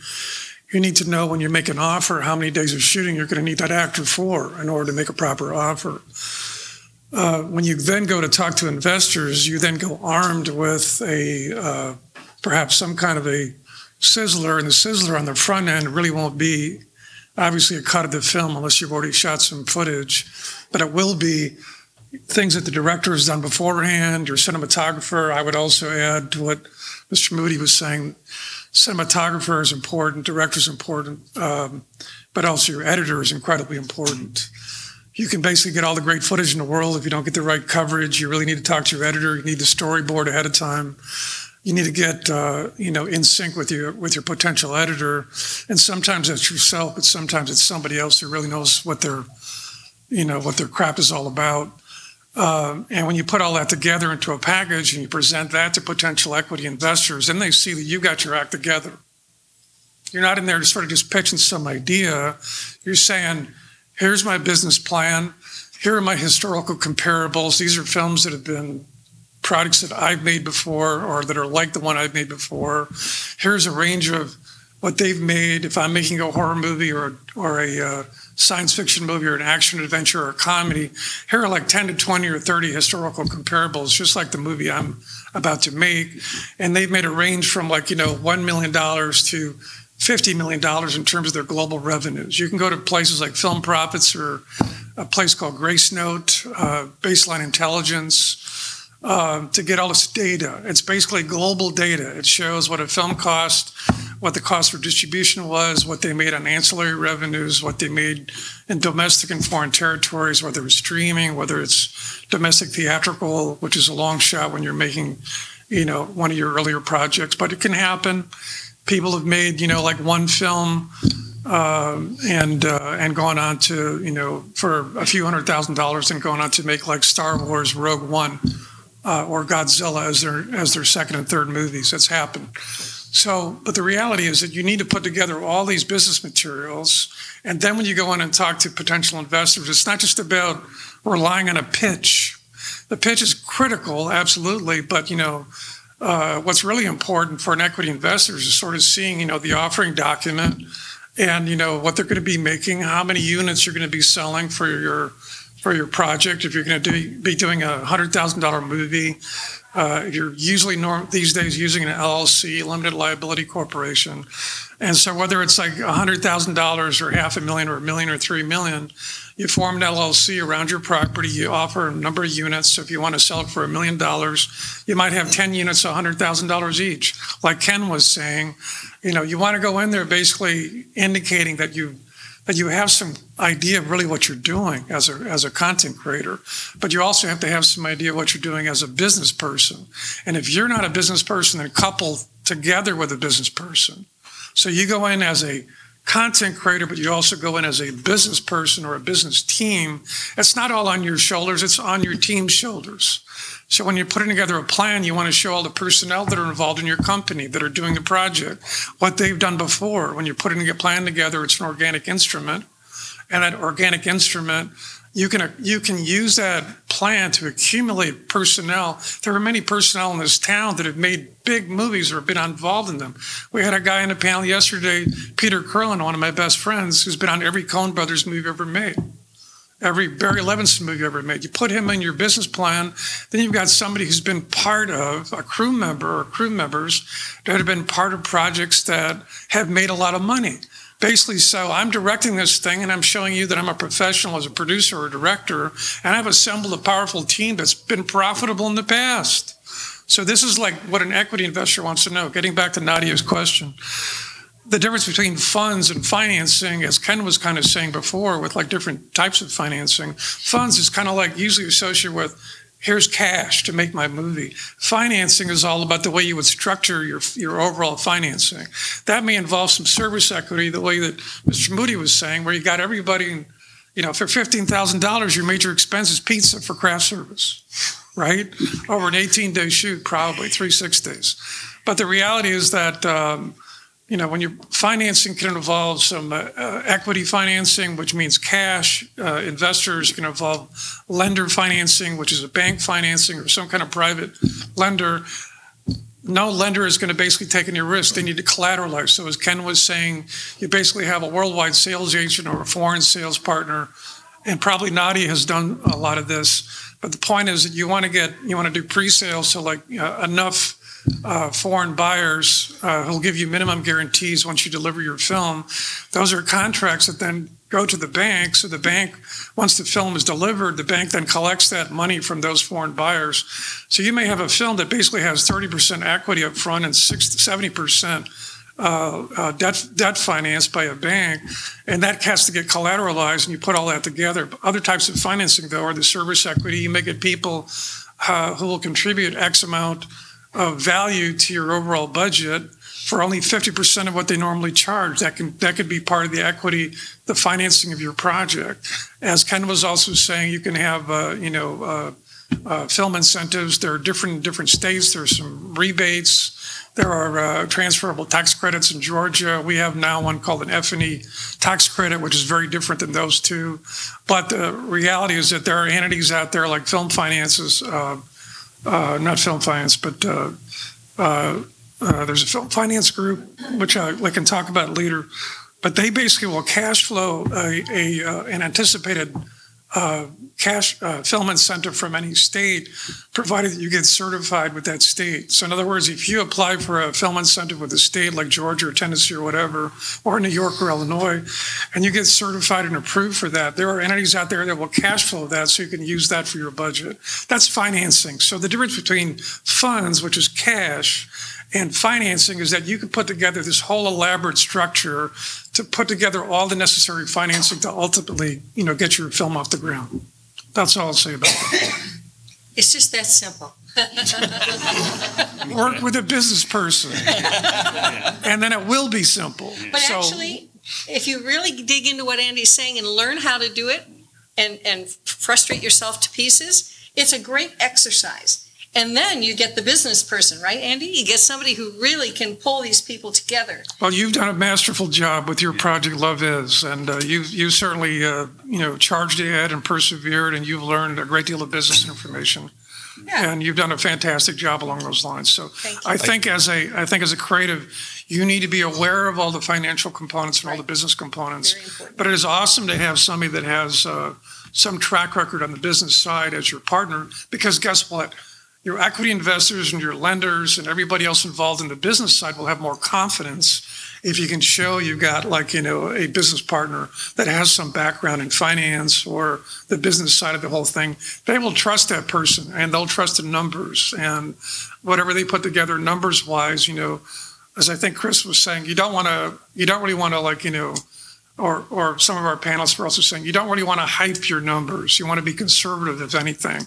you need to know when you make an offer how many days of shooting you're going to need that actor for in order to make a proper offer. Uh, when you then go to talk to investors, you then go armed with a uh, perhaps some kind of a sizzler, and the sizzler on the front end really won't be obviously a cut of the film unless you've already shot some footage, but it will be things that the director has done beforehand, your cinematographer. I would also add to what Mister Moody was saying, cinematographer is important, director is important, um, but also your editor is incredibly important. You can basically get all the great footage in the world if you don't get the right coverage. You really need to talk to your editor. You need the storyboard ahead of time. you need to get uh, you know in sync with your with your potential editor, and sometimes it's yourself, but sometimes it's somebody else who really knows what their you know what their crap is all about. Uh, and when you put all that together into a package and you present that to potential equity investors, and they see that you got your act together. You're not in there just sort of just pitching some idea. You're saying, here's my business plan. Here are my historical comparables. These are films that have been products that I've made before or that are like the one I've made before. Here's a range of what they've made. If I'm making a horror movie or, or a uh, science fiction movie or an action adventure or a comedy, here are like ten to twenty or thirty historical comparables, just like the movie I'm about to make. And they've made a range from like, you know, one million dollars to fifty million dollars in terms of their global revenues. You can go to places like Film Profits or a place called Grace Note, uh, Baseline Intelligence, uh, to get all this data. It's basically global data. It shows what a film cost, what the cost for distribution was, what they made on ancillary revenues, what they made in domestic and foreign territories, whether it's streaming, whether it's domestic theatrical, which is a long shot when you're making, you know, one of your earlier projects, but it can happen. People have made, you know, like one film um, and uh, and gone on to, you know, for a few hundred thousand dollars and gone on to make like Star Wars Rogue One uh, or Godzilla as their as their second and third movies. That's happened. So, but the reality is that you need to put together all these business materials. And then when you go in and talk to potential investors, it's not just about relying on a pitch. The pitch is critical, absolutely, but, you know, Uh, what's really important for an equity investor is sort of seeing, you know, the offering document and, you know, what they're going to be making, how many units you're going to be selling for your for your project. If you're going to do, be doing a one hundred thousand dollars movie, uh, if you're usually norm, these days using an L L C, limited liability corporation. And so whether it's like one hundred thousand dollars or half a million or a million or three million, you form an L L C around your property. You offer a number of units. So if you want to sell it for a million dollars, you might have ten units, one hundred thousand dollars each. Like Ken was saying, you know, you want to go in there basically indicating that you that you have some idea of really what you're doing as a as a content creator, but you also have to have some idea of what you're doing as a business person. And if you're not a business person, then couple together with a business person. So you go in as a content creator, but you also go in as a business person or a business team. It's not all on your shoulders. It's on your team's shoulders. So when you're putting together a plan, you want to show all the personnel that are involved in your company that are doing the project, what they've done before. When you're putting a plan together, it's an organic instrument. And that organic instrument, you can you can use that plan to accumulate personnel. There are many personnel in this town that have made big movies or have been involved in them. We had a guy on a panel yesterday, Peter Curlin, one of my best friends, who's been on every Coen Brothers movie ever made, every Barry Levinson movie ever made. You put him in your business plan, then you've got somebody who's been part of, a crew member or crew members that have been part of projects that have made a lot of money. Basically, so I'm directing this thing and I'm showing you that I'm a professional as a producer or director, and I've assembled a powerful team that's been profitable in the past. So this is like what an equity investor wants to know. Getting back to Nadia's question, the difference between funds and financing, as Ken was kind of saying before with like different types of financing, funds is kind of like usually associated with here's cash to make my movie. Financing is all about the way you would structure your your overall financing. That may involve some service equity, the way that Mister Moody was saying, where you got everybody, you know, for fifteen thousand dollars, your major expense is pizza for craft service, right? Over an eighteen-day shoot, probably, three, six days. But the reality is that, um, you know, when you're financing can involve some uh, uh, equity financing, which means cash. Uh, investors can involve lender financing, which is a bank financing or some kind of private lender. No lender is going to basically take any risk. They need to collateralize. So as Ken was saying, you basically have a worldwide sales agent or a foreign sales partner. And probably Nadia has done a lot of this. But the point is that you want to get, you want to do pre-sales. So like uh, enough Uh, foreign buyers uh, who'll give you minimum guarantees once you deliver your film. Those are contracts that then go to the bank. So the bank, once the film is delivered, the bank then collects that money from those foreign buyers. So you may have a film that basically has thirty percent equity up front and sixty to seventy percent uh, uh, debt, debt financed by a bank, and that has to get collateralized, and you put all that together. But other types of financing, though, are the service equity. You may get people uh, who will contribute X amount of value to your overall budget for only fifty percent of what they normally charge. That can that could be part of the equity, the financing of your project. As Ken was also saying, you can have uh, you know uh, uh, film incentives. There are different different states. There's some rebates. There are uh, transferable tax credits in Georgia. We have now one called an F and E tax credit, which is very different than those two. But the reality is that there are entities out there like film finances, uh, uh, not film finance, but uh, uh, uh, there's a film finance group, which I, I can talk about later. But they basically will cash flow a, a, uh, an anticipated uh, cash uh, film incentive from any state, provided that you get certified with that state. So in other words, if you apply for a film incentive with a state like Georgia or Tennessee or whatever, or New York or Illinois, and you get certified and approved for that, there are entities out there that will cash flow that so you can use that for your budget. That's financing. So the difference between funds, which is cash, and financing is that you can put together this whole elaborate structure to put together all the necessary financing to ultimately, you know, get your film off the ground. That's all I'll say about it. It's just that simple. Work with a business person, and then it will be simple. But so, actually, if you really dig into what Andy's saying and learn how to do it and, and frustrate yourself to pieces, it's a great exercise. And then you get the business person, right, Andy? You get somebody who really can pull these people together. Well, you've done a masterful job with your project, Love Is, and uh, you you certainly uh, you know charged ahead and persevered, and you've learned a great deal of business information, yeah. And you've done a fantastic job along those lines. So I think as a I think as a creative, you need to be aware of all the financial components and right. all the business components. Very important. But it is awesome to have somebody that has uh, some track record on the business side as your partner, because guess what? Your equity investors and your lenders and everybody else involved in the business side will have more confidence if you can show you've got, like, you know, a business partner that has some background in finance or the business side of the whole thing. They will trust that person, and they'll trust the numbers and whatever they put together numbers wise, you know, as I think Chris was saying, you don't want to, you don't really want to like, you know, or or some of our panelists were also saying, you don't really want to hype your numbers. You want to be conservative, if anything.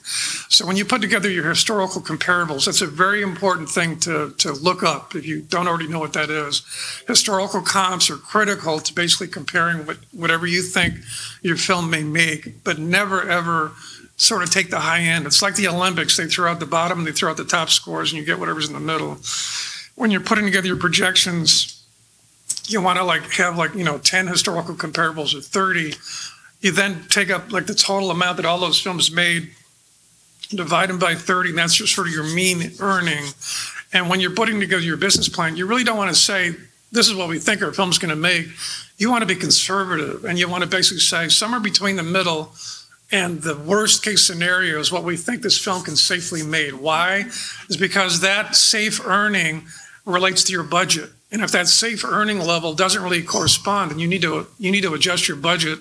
So when you put together your historical comparables, that's a very important thing to, to look up if you don't already know what that is. Historical comps are critical to basically comparing what, whatever you think your film may make, but never, ever sort of take the high end. It's like the Olympics. They throw out the bottom, and they throw out the top scores, and you get whatever's in the middle. When you're putting together your projections, you want to like have like, you know, ten historical comparables or thirty. You then take up like the total amount that all those films made, divide them by thirty, and that's just sort of your mean earning. And when you're putting together your business plan, you really don't want to say, this is what we think our film's going to make. You want to be conservative, and you want to basically say somewhere between the middle and the worst case scenario is what we think this film can safely make. Why? Is because that safe earning relates to your budget. And if that safe earning level doesn't really correspond, then you need to you need to adjust your budget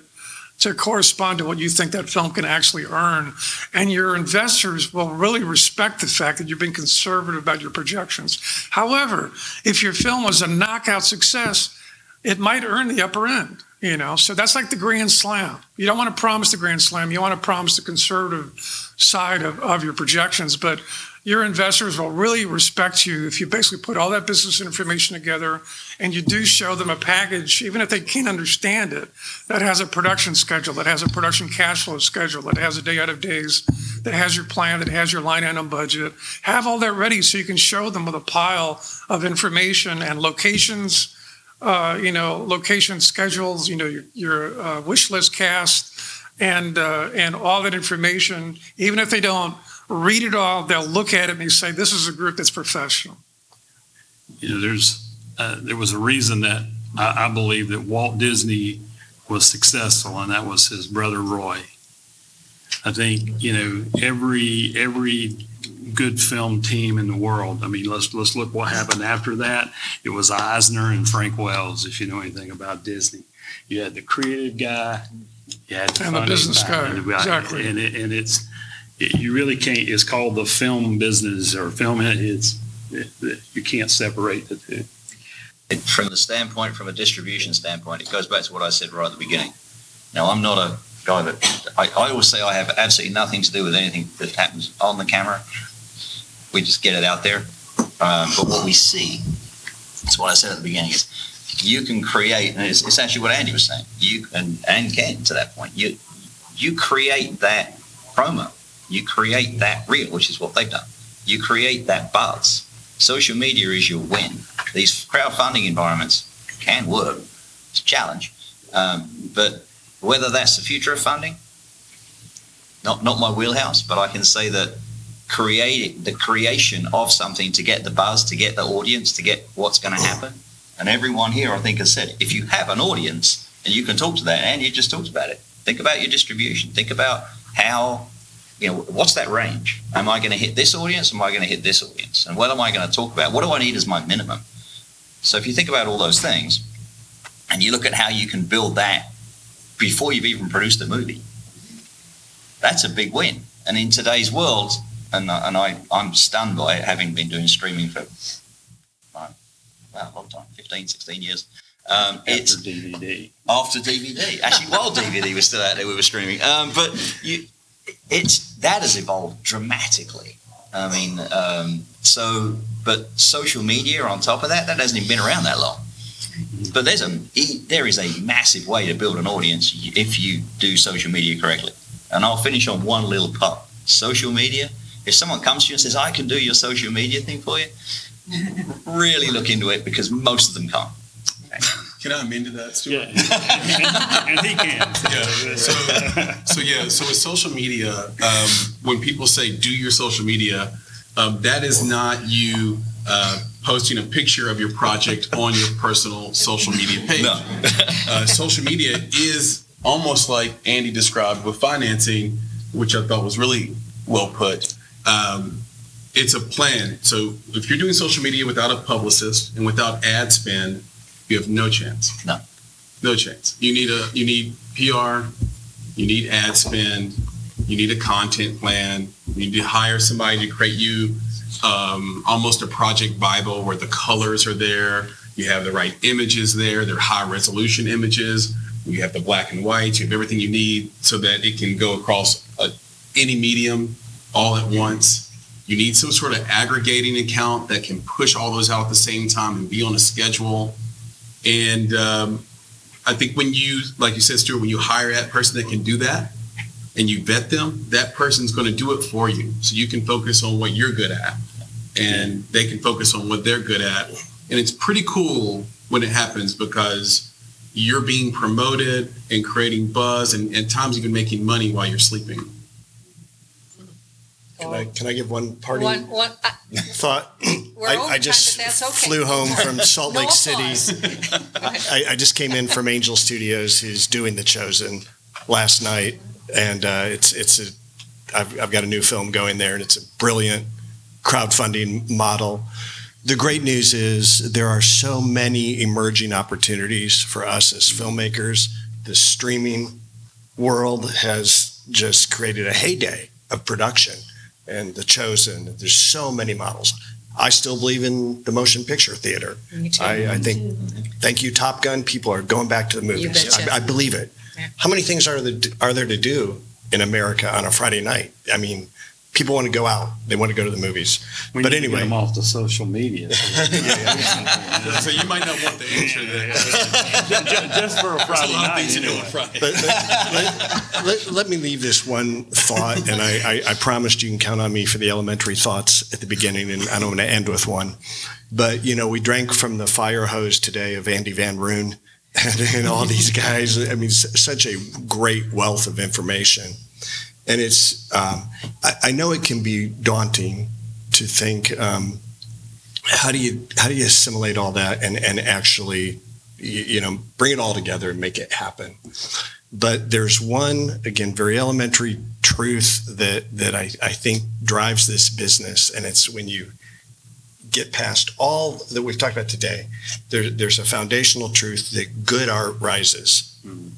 to correspond to what you think that film can actually earn. And your investors will really respect the fact that you've been conservative about your projections. However, if your film was a knockout success, it might earn the upper end. You know, so that's like the grand slam. You don't want to promise the grand slam. You want to promise the conservative side of, of your projections. But your investors will really respect you if you basically put all that business information together and you do show them a package, even if they can't understand it, that has a production schedule, that has a production cash flow schedule, that has a day out of days, that has your plan, that has your line item budget. Have all that ready so you can show them with a pile of information and locations, Uh, you know, location schedules, you know, your, your uh, wish list cast and uh, and all that information. Even if they don't read it all, they'll look at it and they say, this is a group that's professional. You know, there's uh, there was a reason that I, I believe that Walt Disney was successful, and that was his brother, Roy. I think, you know, every every good film team in the world. I mean, let's let's look what happened after that. It was Eisner and Frank Wells, if you know anything about Disney. You had the creative guy, you had the, and the business guy, guy. Exactly. And, it, and it's it, you really can't. It's called the film business or film. It's it, it, you can't separate the two. And from the standpoint, from a distribution standpoint, it goes back to what I said right at the beginning. Now, I'm not a guy that I, I always say I have absolutely nothing to do with anything that happens on the camera. We just get it out there. Um, but what we see, that's what I said at the beginning, is you can create, and it's, it's actually what Andy was saying, you and, and Ken to that point, you you create that promo. You create that reel, which is what they've done. You create that buzz. Social media is your win. These crowdfunding environments can work. It's a challenge. Um, but whether that's the future of funding, not not my wheelhouse, but I can say that creating the creation of something to get the buzz, to get the audience, to get what's going to happen. And everyone here, I think, has said, if you have an audience and you can talk to that, and you just talked about it, think about your distribution. Think about how, you know, what's that range? Am I going to hit this audience? Am I going to hit this audience? And what am I going to talk about? What do I need as my minimum? So if you think about all those things, and you look at how you can build that before you've even produced a movie, that's a big win. And in today's world, and, and I, I'm stunned by it, having been doing streaming for wow, a long time, fifteen, sixteen years. Um, after it's, D V D. After D V D. Actually, while D V D was still out there, we were streaming. Um, but you, it's that has evolved dramatically. I mean, um, so, but social media on top of that, that hasn't even been around that long. But there's a there is a massive way to build an audience if you do social media correctly. And I'll finish on one little part. Social media. If someone comes to you and says, I can do your social media thing for you, really look into it, because most of them can't. Can I amend to that, Stuart? Yeah. And he can. Yeah. So, so, yeah, so with social media, um, when people say do your social media, um, that is not you uh, posting a picture of your project on your personal social media page. No. Uh, social media is almost like Andy described with financing, which I thought was really well put. Um, it's a plan. So if you're doing social media without a publicist and without ad spend, you have no chance. No, no chance. You need a you need P R, you need ad spend, you need a content plan. You need to hire somebody to create you um, almost a project Bible where the colors are there. You have the right images there. They're high resolution images. You have the black and whites. You have everything you need so that it can go across a, any medium all at once. You need some sort of aggregating account that can push all those out at the same time and be on a schedule. And um, I think when you, like you said, Stuart, when you hire that person that can do that and you vet them, that person's going to do it for you. So you can focus on what you're good at and they can focus on what they're good at. And it's pretty cool when it happens because you're being promoted and creating buzz and at times even making money while you're sleeping. Can I, can I give one parting one, one, uh, thought? I, I just okay. flew home from Salt Lake no City. I, I just came in from Angel Studios, who's doing The Chosen, last night, and uh, it's it's a I've, I've got a new film going there, and it's a brilliant crowdfunding model. The great news is there are so many emerging opportunities for us as filmmakers. The streaming world has just created a heyday of production. And The Chosen, there's so many models. I still believe in the motion picture theater. Me too. I, I think, thank you, Top Gun. People are going back to the movies. I, I believe it. Yeah. How many things are there, are there to do in America on a Friday night? I mean, people want to go out. They want to go to the movies. We but need anyway, to get them off the social media. So, yeah, yeah. So you might not want the answer to that. just, just for a Friday a night. Anyway. Friday. But, but, let, let, let me leave this one thought, and I, I, I promised you can count on me for the elementary thoughts at the beginning, and I don't want to end with one. But, you know, we drank from the fire hose today of Andy Van Roon and, and all these guys. I mean, such a great wealth of information. And it's, um, I, I know it can be daunting to think, um, how do you how do you assimilate all that and, and actually, you, you know, bring it all together and make it happen? But there's one, again, very elementary truth that, that I, I think drives this business. And it's when you get past all that we've talked about today, there, there's a foundational truth that good art rises.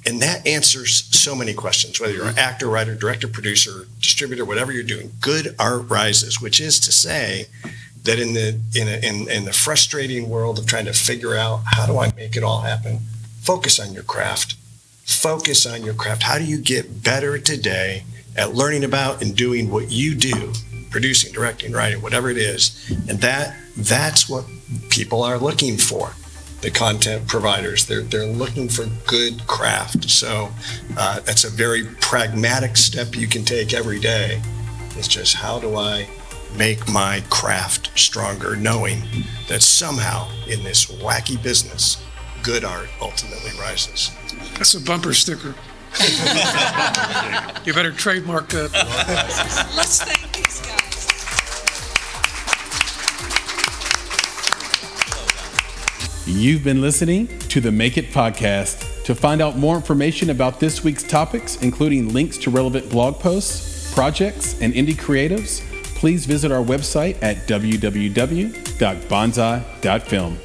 And that answers so many questions, whether you're an actor, writer, director, producer, distributor, whatever you're doing. Good art rises, which is to say that in the in a, in, in the frustrating world of trying to figure out how do I make it all happen, focus on your craft. Focus on your craft. How do you get better today at learning about and doing what you do producing, directing, writing, whatever it is. And that that's what people are looking for. The content providers, they're they're looking for good craft. So uh, that's a very pragmatic step you can take every day. It's just, how do I make my craft stronger, knowing that somehow in this wacky business, good art ultimately rises. That's a bumper sticker. You better trademark that. Let's thank these guys. You've been listening to the Make It Podcast. To find out more information about this week's topics, including links to relevant blog posts, projects, and indie creatives, please visit our website at w w w dot bonsai dot film.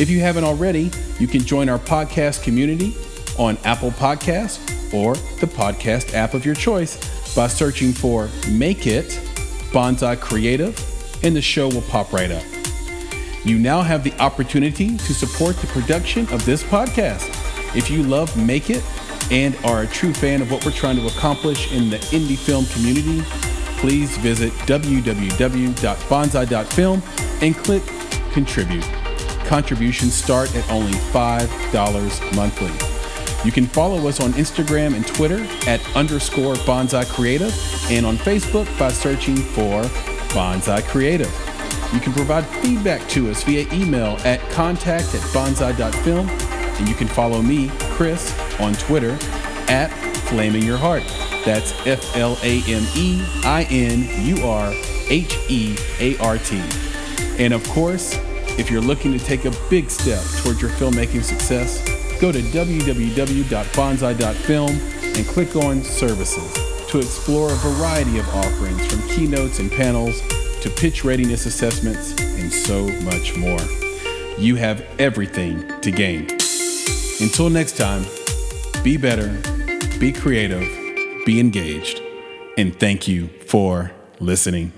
If you haven't already, you can join our podcast community on Apple Podcasts or the podcast app of your choice by searching for Make It Bonsai Creative, and the show will pop right up. You now have the opportunity to support the production of this podcast. If you love Make It and are a true fan of what we're trying to accomplish in the indie film community, please visit w w w dot bonsai dot film and click Contribute. Contributions start at only five dollars monthly. You can follow us on Instagram and Twitter at underscore Bonsai Creative and on Facebook by searching for Bonsai Creative. You can provide feedback to us via email at contact at bonsai dot film. And you can follow me, Chris, on Twitter at Flaming Your Heart. That's F L A M E I N U R H E A R T. And of course, if you're looking to take a big step toward your filmmaking success, go to w w w dot bonsai dot film and click on Services to explore a variety of offerings from keynotes and panels to pitch readiness assessments, and so much more. You have everything to gain. Until next time, be better, be creative, be engaged, and thank you for listening.